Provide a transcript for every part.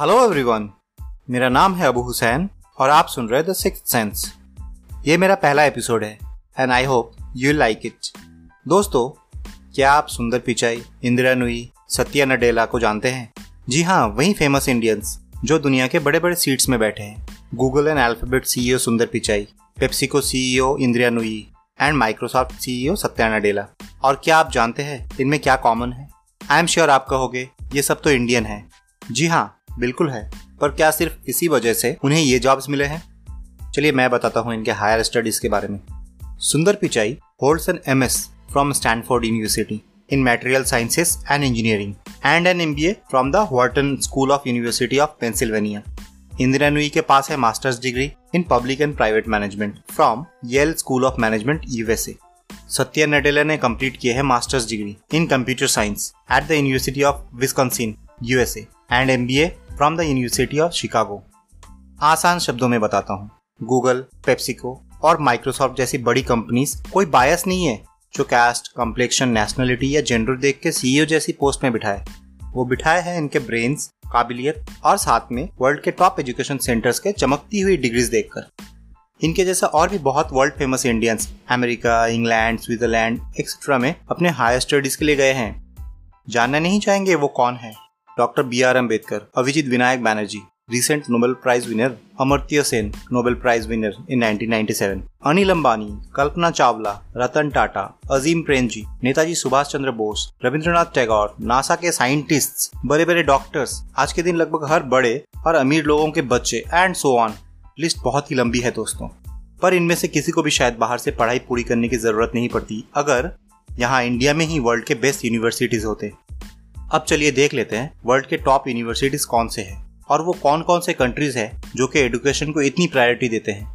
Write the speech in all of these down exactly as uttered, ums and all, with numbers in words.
Hello everyone, मेरा नाम है अबू हुसैन और आप सुन रहे हैं द सिक्स्थ सेंस। ये मेरा पहला एपिसोड है and I hope you like it. दोस्तों, क्या आप सुंदर पिचाई, इंद्रा नूई, सत्यानाडेला को जानते हैं? जी हाँ, वही फेमस इंडियंस जो दुनिया के बड़े बड़े सीट्स में बैठे हैं। Google and Alphabet CEO Sundar Pichai, PepsiCo CEO Indra Nooyi and Microsoft CEO Satya Nadella. और क्या आप जानते हैं इनमें क्या कॉमन है? आई एम श्योर आप कहोगे ये सब तो इंडियन है। जी हाँ, बिल्कुल है, पर क्या सिर्फ इसी वजह से उन्हें ये जॉब्स मिले हैं? चलिए मैं बताता हूँ इनके हायर स्टडीज के बारे में। Sundar Pichai holds an MS from Stanford University in material sciences and engineering and an MBA from the Wharton School of University of Pennsylvania. Indira Nooyi के पास है masters degree in public and private management from Yale School of Management USA. Satya Nadella ने complete किया है masters degree in computer science at the University of Wisconsin USA and MBA from the University of Chicago. आसान शब्दों में बताता हूँ, Google, PepsiCo और Microsoft जैसी बड़ी कंपनीज कोई बायस नहीं है जो कास्ट, कॉम्प्लेक्शन, नेशनलिटी या जेंडर देख के सीईओ जैसी पोस्ट में बिठाए। वो बिठाए हैं इनके ब्रेन्स, काबिलियत और साथ में वर्ल्ड के टॉप एजुकेशन सेंटर्स के चमकती हुई डिग्रीज देखकर। इनके जैसा और भी बहुत world famous Indians America, England, Switzerland etcetera में अपने हायर स्टडीज के लिए गए हैं। जानना नहीं चाहेंगे वो कौन है? Doctor B R Ambedkar, Avijit Vinayak Banerjee, recent Nobel prize winner Amartya Sen, Nobel prize winner in nineteen ninety seven, Anil Ambani, Kalpana Chawla, Ratan Tata, Azim Premji, Netaji Subhash Chandra Bose, Ravindra Nath Tagore, NASA के साइंटिस्ट्स, बड़े बड़े डॉक्टर्स, आज के दिन लगभग हर बड़े और अमीर लोगों के बच्चे एंड सो ऑन। लिस्ट बहुत ही लंबी है दोस्तों, पर इनमें से किसी को भी शायद बाहर से पढ़ाई पूरी करने की जरूरत नहीं पड़ती अगर यहाँ इंडिया में ही वर्ल्ड के बेस्ट यूनिवर्सिटीज होते। अब चलिए देख लेते हैं वर्ल्ड के टॉप यूनिवर्सिटीज कौन से हैं और वो कौन कौन से कंट्रीज हैं जो कि एजुकेशन को इतनी प्रायोरिटी देते हैं।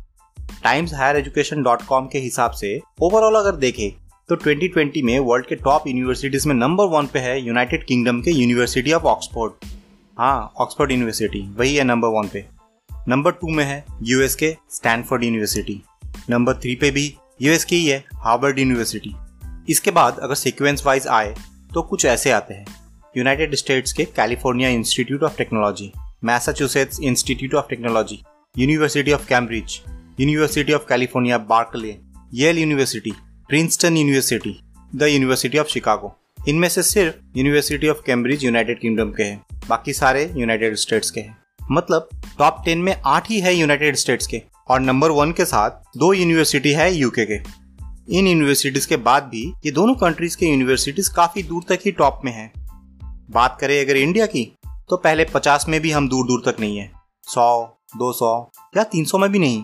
Times Higher Education dot com के हिसाब से ओवरऑल अगर देखें तो ट्वेंटी ट्वेंटी में वर्ल्ड के टॉप यूनिवर्सिटीज में नंबर वन पे है यूनाइटेड किंगडम के यूनिवर्सिटी ऑफ ऑक्सफोर्ड। हाँ, ऑक्सफोर्ड यूनिवर्सिटी वही है नंबर वन पे। नंबर टू में है यूएस के स्टैनफोर्ड यूनिवर्सिटी। नंबर थ्री पे भी यूएस की ही है हार्वर्ड यूनिवर्सिटी। इसके बाद अगर सिक्वेंस वाइज आए तो कुछ ऐसे आते हैं, यूनाइटेड स्टेट्स के California Institute of Technology, Massachusetts Institute of Technology, University of Cambridge, University of California Berkeley, Yale University, Princeton University, the University of Chicago. इनमें से सिर्फ University of Cambridge United Kingdom के हैं, बाकी सारे यूनाइटेड स्टेट्स के हैं। मतलब टॉप टेन में आठ ही है यूनाइटेड स्टेट्स के और नंबर वन के साथ दो यूनिवर्सिटी है यूके के। इन यूनिवर्सिटीज के बाद भी ये दोनों कंट्रीज के यूनिवर्सिटीज काफी दूर तक ही टॉप में है। बात करें अगर इंडिया की तो पहले पचास में भी हम दूर दूर तक नहीं है, सौ, दो सौ या तीन सौ में भी नहीं।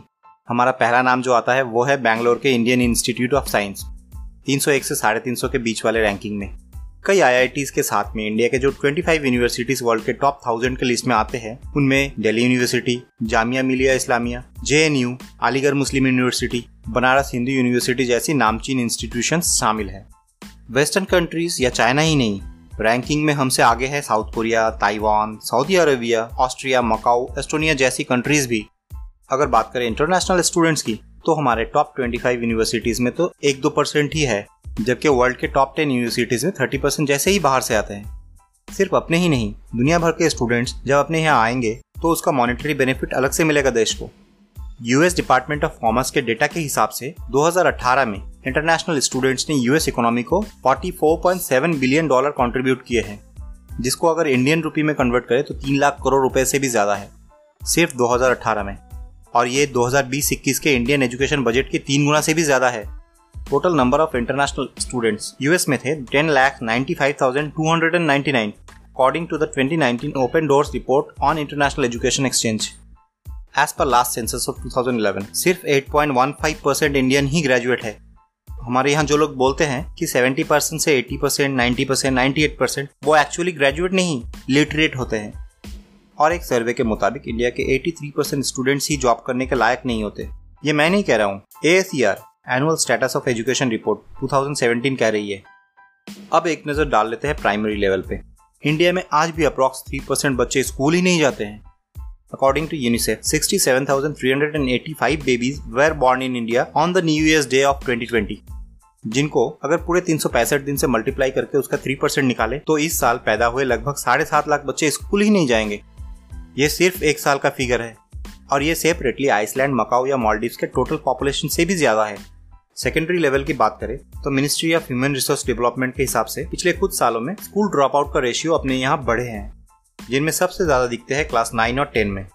हमारा पहला नाम जो आता है वो है बैंगलोर के इंडियन इंस्टीट्यूट ऑफ साइंस, तीन सौ एक से साढ़े तीन सौ के बीच वाले रैंकिंग में। कई आईआईटीज के साथ में इंडिया के जो पच्चीस यूनिवर्सिटीज वर्ल्ड के टॉप थाउजेंड के लिस्ट में आते हैं उनमें Delhi university, Jamia Millia Islamia, J N U, Aligarh मुस्लिम यूनिवर्सिटी, बनारस हिंदू यूनिवर्सिटी जैसी नामचीन इंस्टीट्यूशन शामिल है। वेस्टर्न कंट्रीज या चाइना ही नहीं, रैंकिंग में हमसे आगे है South Korea, Taiwan, Saudi Arabia, Austria, Macau, Estonia जैसी कंट्रीज भी। अगर बात करें इंटरनेशनल स्टूडेंट्स की तो हमारे टॉप पच्चीस यूनिवर्सिटीज में तो एक दो परसेंट ही है, जबकि वर्ल्ड के टॉप दस यूनिवर्सिटीज में तीस परसेंट जैसे ही बाहर से आते हैं। सिर्फ अपने ही नहीं, दुनिया भर के स्टूडेंट्स जब अपने यहाँ आएंगे तो उसका मॉनेटरी बेनिफिट अलग से मिलेगा देश को। यूएस डिपार्टमेंट ऑफ कॉमर्स के डेटा के हिसाब से दो हज़ार अठारह में इंटरनेशनल स्टूडेंट्स ने यूएस इकोनॉमी को चौवालीस पॉइंट सात बिलियन डॉलर कंट्रीब्यूट किए हैं, जिसको अगर इंडियन रुपी में कन्वर्ट करें तो तीन लाख करोड़ रुपए से भी ज़्यादा है, सिर्फ दो हज़ार अठारह में। और ये दो हज़ार बीस इक्कीस के इंडियन एजुकेशन बजट के तीन गुना से भी ज़्यादा है। Total number of international students US में थे ten lakh ninety five thousand two hundred ninety nine according to the twenty nineteen Open doors report on international education exchange. As पर last census of two thousand eleven सिर्फ आठ point one five percent Indian ही graduate है। हमारे यहाँ जो लोग बोलते हैं कि सत्तर परसेंट से अस्सी परसेंट, नब्बे परसेंट, अट्ठानवे परसेंट वो एक्चुअली ग्रेजुएट नहीं, लिटरेट होते हैं। और एक सर्वे के मुताबिक इंडिया के तिरासी परसेंट स्टूडेंट्स ही जॉब करने के लायक नहीं होते। ये मैं नहीं कह रहा हूँ, A S E R annual status of education report दो हज़ार सत्रह कह रही है। अब एक नज़र डाल लेते हैं प्राइमरी लेवल पे। इंडिया में आज भी अप्रॉक्स तीन परसेंट बच्चे स्कूल ही नहीं जाते हैं। According to UNICEF, sixty-seven thousand three hundred eighty-five babies were born in India on the New Year's Day of twenty twenty, जिनको अगर पूरे तीन सौ पैंसठ दिन से मल्टीप्लाई करके उसका तीन परसेंट निकाले तो इस साल पैदा हुए लगभग साढ़े सात लाख बच्चे स्कूल ही नहीं जाएंगे। ये सिर्फ एक साल का फिगर है और ये सेपरेटली आइसलैंड, मकाऊ या मालदीव्स के टोटल पॉपुलेशन से भी ज़्यादा है। सेकेंडरी लेवल की बात करें तो ministry of human resource development के हिसाब से पिछले कुछ सालों में स्कूल ड्रॉप आउट का रेशियो अपने यहाँ बढ़े हैं, जिनमें सबसे ज़्यादा दिखते हैं क्लास नाइन और टेन में,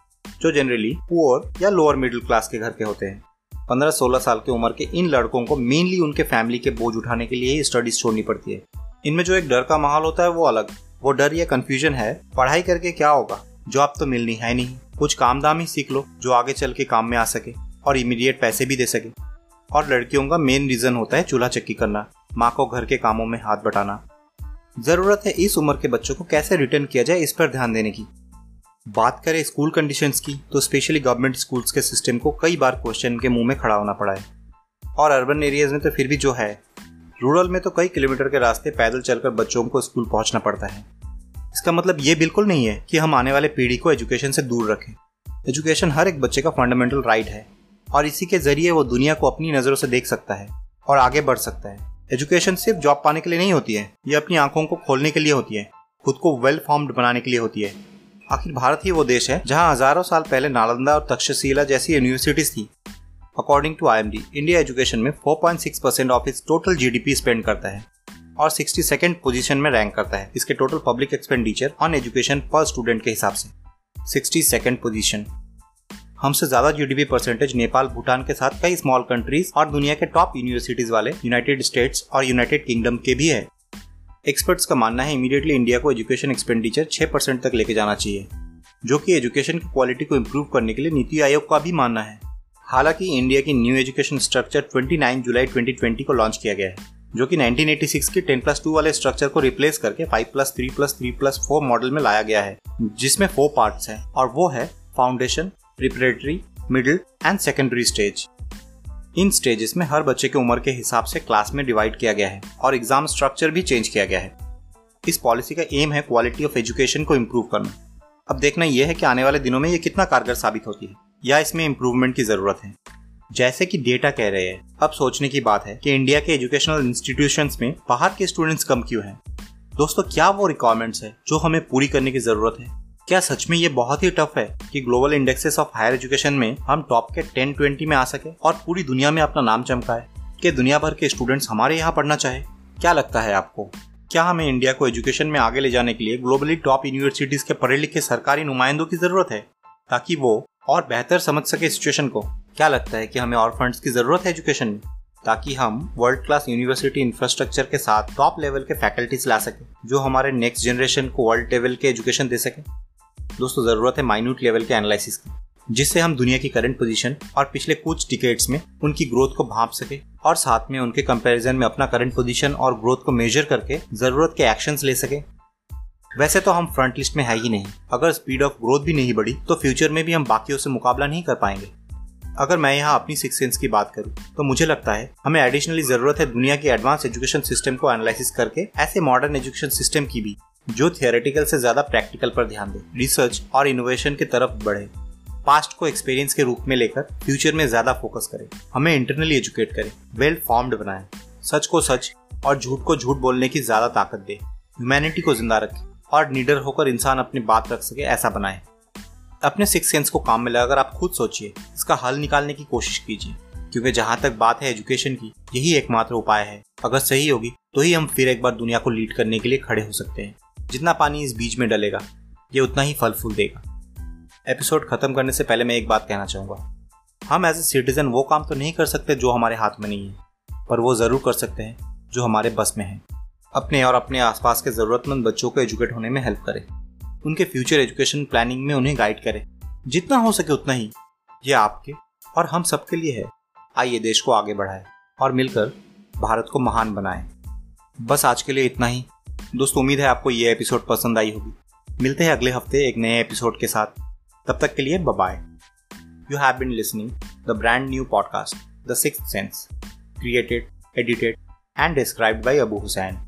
जो जनरली पुअर या लोअर मिडिल क्लास के घर के होते हैं। पंद्रह सोलह साल की उम्र के इन लड़कों को मेनली उनके फैमिली के बोझ उठाने के लिए ही स्टडीज छोड़नी पड़ती है। इनमें जो एक डर का माहौल होता है वो अलग, वो डर या कन्फ्यूजन है पढ़ाई करके क्या होगा, जॉब तो मिलनी है नहीं, कुछ काम धाम ही सीख लो जो आगे चल के काम में आ सके और इमीडिएट पैसे भी दे सके। और लड़कियों का मेन रीज़न होता है चूल्हा चक्की करना, माँ को घर के कामों में हाथ बटाना। ज़रूरत है इस उम्र के बच्चों को कैसे रिटर्न किया जाए इस पर ध्यान देने की। बात करें स्कूल कंडीशंस की तो स्पेशली गवर्नमेंट स्कूल्स के सिस्टम को कई बार क्वेश्चन के मुंह में खड़ा होना पड़ा है। और अर्बन एरियाज़ में तो फिर भी जो है, रूरल में तो कई किलोमीटर के रास्ते पैदल चलकर बच्चों को स्कूल पहुंचना पड़ता है। इसका मतलब ये बिल्कुल नहीं है कि हम आने वाले पीढ़ी को एजुकेशन से दूर रखें। एजुकेशन हर एक बच्चे का फंडामेंटल राइट है और इसी के ज़रिए वो दुनिया को अपनी नज़रों से देख सकता है और आगे बढ़ सकता है। एजुकेशन सिर्फ जॉब पाने के लिए नहीं होती है, ये अपनी आंखों को खोलने के लिए होती है, खुद को वेल फॉर्म्ड बनाने के लिए होती है। आखिर भारत ही वो देश है जहां हजारों साल पहले नालंदा और तक्षशिला जैसी यूनिवर्सिटीज थी। According to I M D, India education में four point six percent of इस टोटल जीडीपी स्पेंड करता है और सिक्सटी सेकंड पोजीशन में रैंक करता है इसके total public expenditure on education per student के हिसाब से। Sixty second position. हमसे ज़्यादा जीडीपी परसेंटेज नेपाल, भूटान के साथ कई स्मॉल कंट्रीज और दुनिया के टॉप यूनिवर्सिटीज़ वाले यूनाइटेड स्टेट्स और यूनाइटेड किंगडम के भी है। एक्सपर्ट्स का मानना है इमीडिएटली इंडिया को एजुकेशन एक्सपेंडिचर छह परसेंट तक लेके जाना चाहिए, जो कि एजुकेशन की क्वालिटी को इम्प्रूव करने के लिए नीति आयोग का भी मानना है। हालांकि इंडिया की न्यू एजुकेशन स्ट्रक्चर उनतीस जुलाई दो हज़ार बीस को लॉन्च किया गया है, जो कि नाइनटीन एटी सिक्स के टेन प्लस टू वाले स्ट्रक्चर को रिप्लेस करके five plus three plus three plus four model में लाया गया है, जिसमें फोर पार्ट्स हैं और वो है foundation, preparatory, middle and secondary stage. इन स्टेजेस में हर बच्चे के उम्र के हिसाब से क्लास में डिवाइड किया गया है और एग्जाम स्ट्रक्चर भी चेंज किया गया है। इस पॉलिसी का एम है क्वालिटी ऑफ एजुकेशन को इम्प्रूव करना। अब देखना यह है कि आने वाले दिनों में ये कितना कारगर साबित होती है या इसमें इम्प्रूवमेंट की ज़रूरत है। जैसे कि डेटा कह रहे हैं, अब सोचने की बात है कि इंडिया के एजुकेशनल इंस्टीट्यूशंस में बाहर के स्टूडेंट्स कम क्यों हैं। दोस्तों, क्या वो रिक्वायरमेंट्स है जो हमें पूरी करने की ज़रूरत है? क्या सच में ये बहुत ही टफ है कि global indexes of higher education में हम टॉप के टेन ट्वेंटी में आ सके और पूरी दुनिया में अपना नाम चमकाए? कि दुनिया भर के स्टूडेंट्स हमारे यहाँ पढ़ना चाहे? क्या लगता है आपको, क्या हमें इंडिया को एजुकेशन में आगे ले जाने के लिए ग्लोबली टॉप यूनिवर्सिटीज़ के पढ़े लिखे सरकारी नुमाइंदों की ज़रूरत है ताकि वो और बेहतर समझ सके सिचुएशन को? क्या लगता है कि हमें और फंड्स की ज़रूरत है एजुकेशन में ताकि हम वर्ल्ड क्लास यूनिवर्सिटी इंफ्रास्ट्रक्चर के साथ टॉप लेवल के फैकल्टीज ला सकें जो हमारे नेक्स्ट जनरेशन को वर्ल्ड लेवल के एजुकेशन दे सकें? दोस्तों, ज़रूरत है माइन्यूट लेवल के एनालिसिस की, जिससे हम दुनिया की करंट पोजीशन और पिछले कुछ डिकेड्स में उनकी ग्रोथ को भांप सके और साथ में उनके कंपैरिजन में अपना करंट पोजीशन और ग्रोथ को मेजर करके ज़रूरत के एक्शंस ले सके। वैसे तो हम फ्रंट लिस्ट में है ही नहीं, अगर स्पीड ऑफ ग्रोथ भी नहीं बढ़ी तो फ्यूचर में भी हम बाकियों से मुकाबला नहीं कर पाएंगे। अगर मैं यहाँ अपनी सिक्स सेंस की बात करूँ तो मुझे लगता है हमें एडिशनली ज़रूरत है दुनिया के एडवांस एजुकेशन सिस्टम को एनालिसिस करके ऐसे मॉडर्न एजुकेशन सिस्टम की भी जो थियोरेटिकल से ज़्यादा प्रैक्टिकल पर ध्यान दे, रिसर्च और इनोवेशन की तरफ बढ़े, पास्ट को एक्सपीरियंस के रूप में लेकर फ्यूचर में ज़्यादा फोकस करें, हमें इंटरनली एजुकेट करें, वेल फॉर्म्ड बनाएं, सच को सच और झूठ को झूठ बोलने की ज़्यादा ताकत दे, ह्यूमैनिटी को जिंदा रखें और निडर होकर इंसान अपनी बात रख सके ऐसा बनाएं। अपने सिक्स सेंस को काम में लगाकर आप खुद सोचिए, इसका हल निकालने की कोशिश कीजिए, क्योंकि जहाँ तक बात है एजुकेशन की, यही एकमात्र उपाय है। अगर सही होगी तो ही हम फिर एक बार दुनिया को लीड करने के लिए खड़े हो सकते हैं। जितना पानी इस बीज में डलेगा ये उतना ही फल फूल देगा। एपिसोड खत्म करने से पहले मैं एक बात कहना चाहूँगा, हम एज ए सिटीज़न वो काम तो नहीं कर सकते जो हमारे हाथ में नहीं है, पर वो ज़रूर कर सकते हैं जो हमारे बस में है। अपने और अपने आसपास के ज़रूरतमंद बच्चों को एजुकेट होने में हेल्प करें, उनके फ्यूचर एजुकेशन प्लानिंग में उन्हें गाइड करें, जितना हो सके उतना ही। ये आपके और हम सबके लिए है। आइए देश को आगे बढ़ाएं और मिलकर भारत को महान बनाएं। बस आज के लिए इतना ही। दोस्तों, उम्मीद है आपको ये एपिसोड पसंद आई होगी। मिलते हैं अगले हफ्ते एक नए एपिसोड के साथ। तब तक के लिए bye. You have been listening the brand new podcast the sixth sense, created, edited and described by Abu Hussain.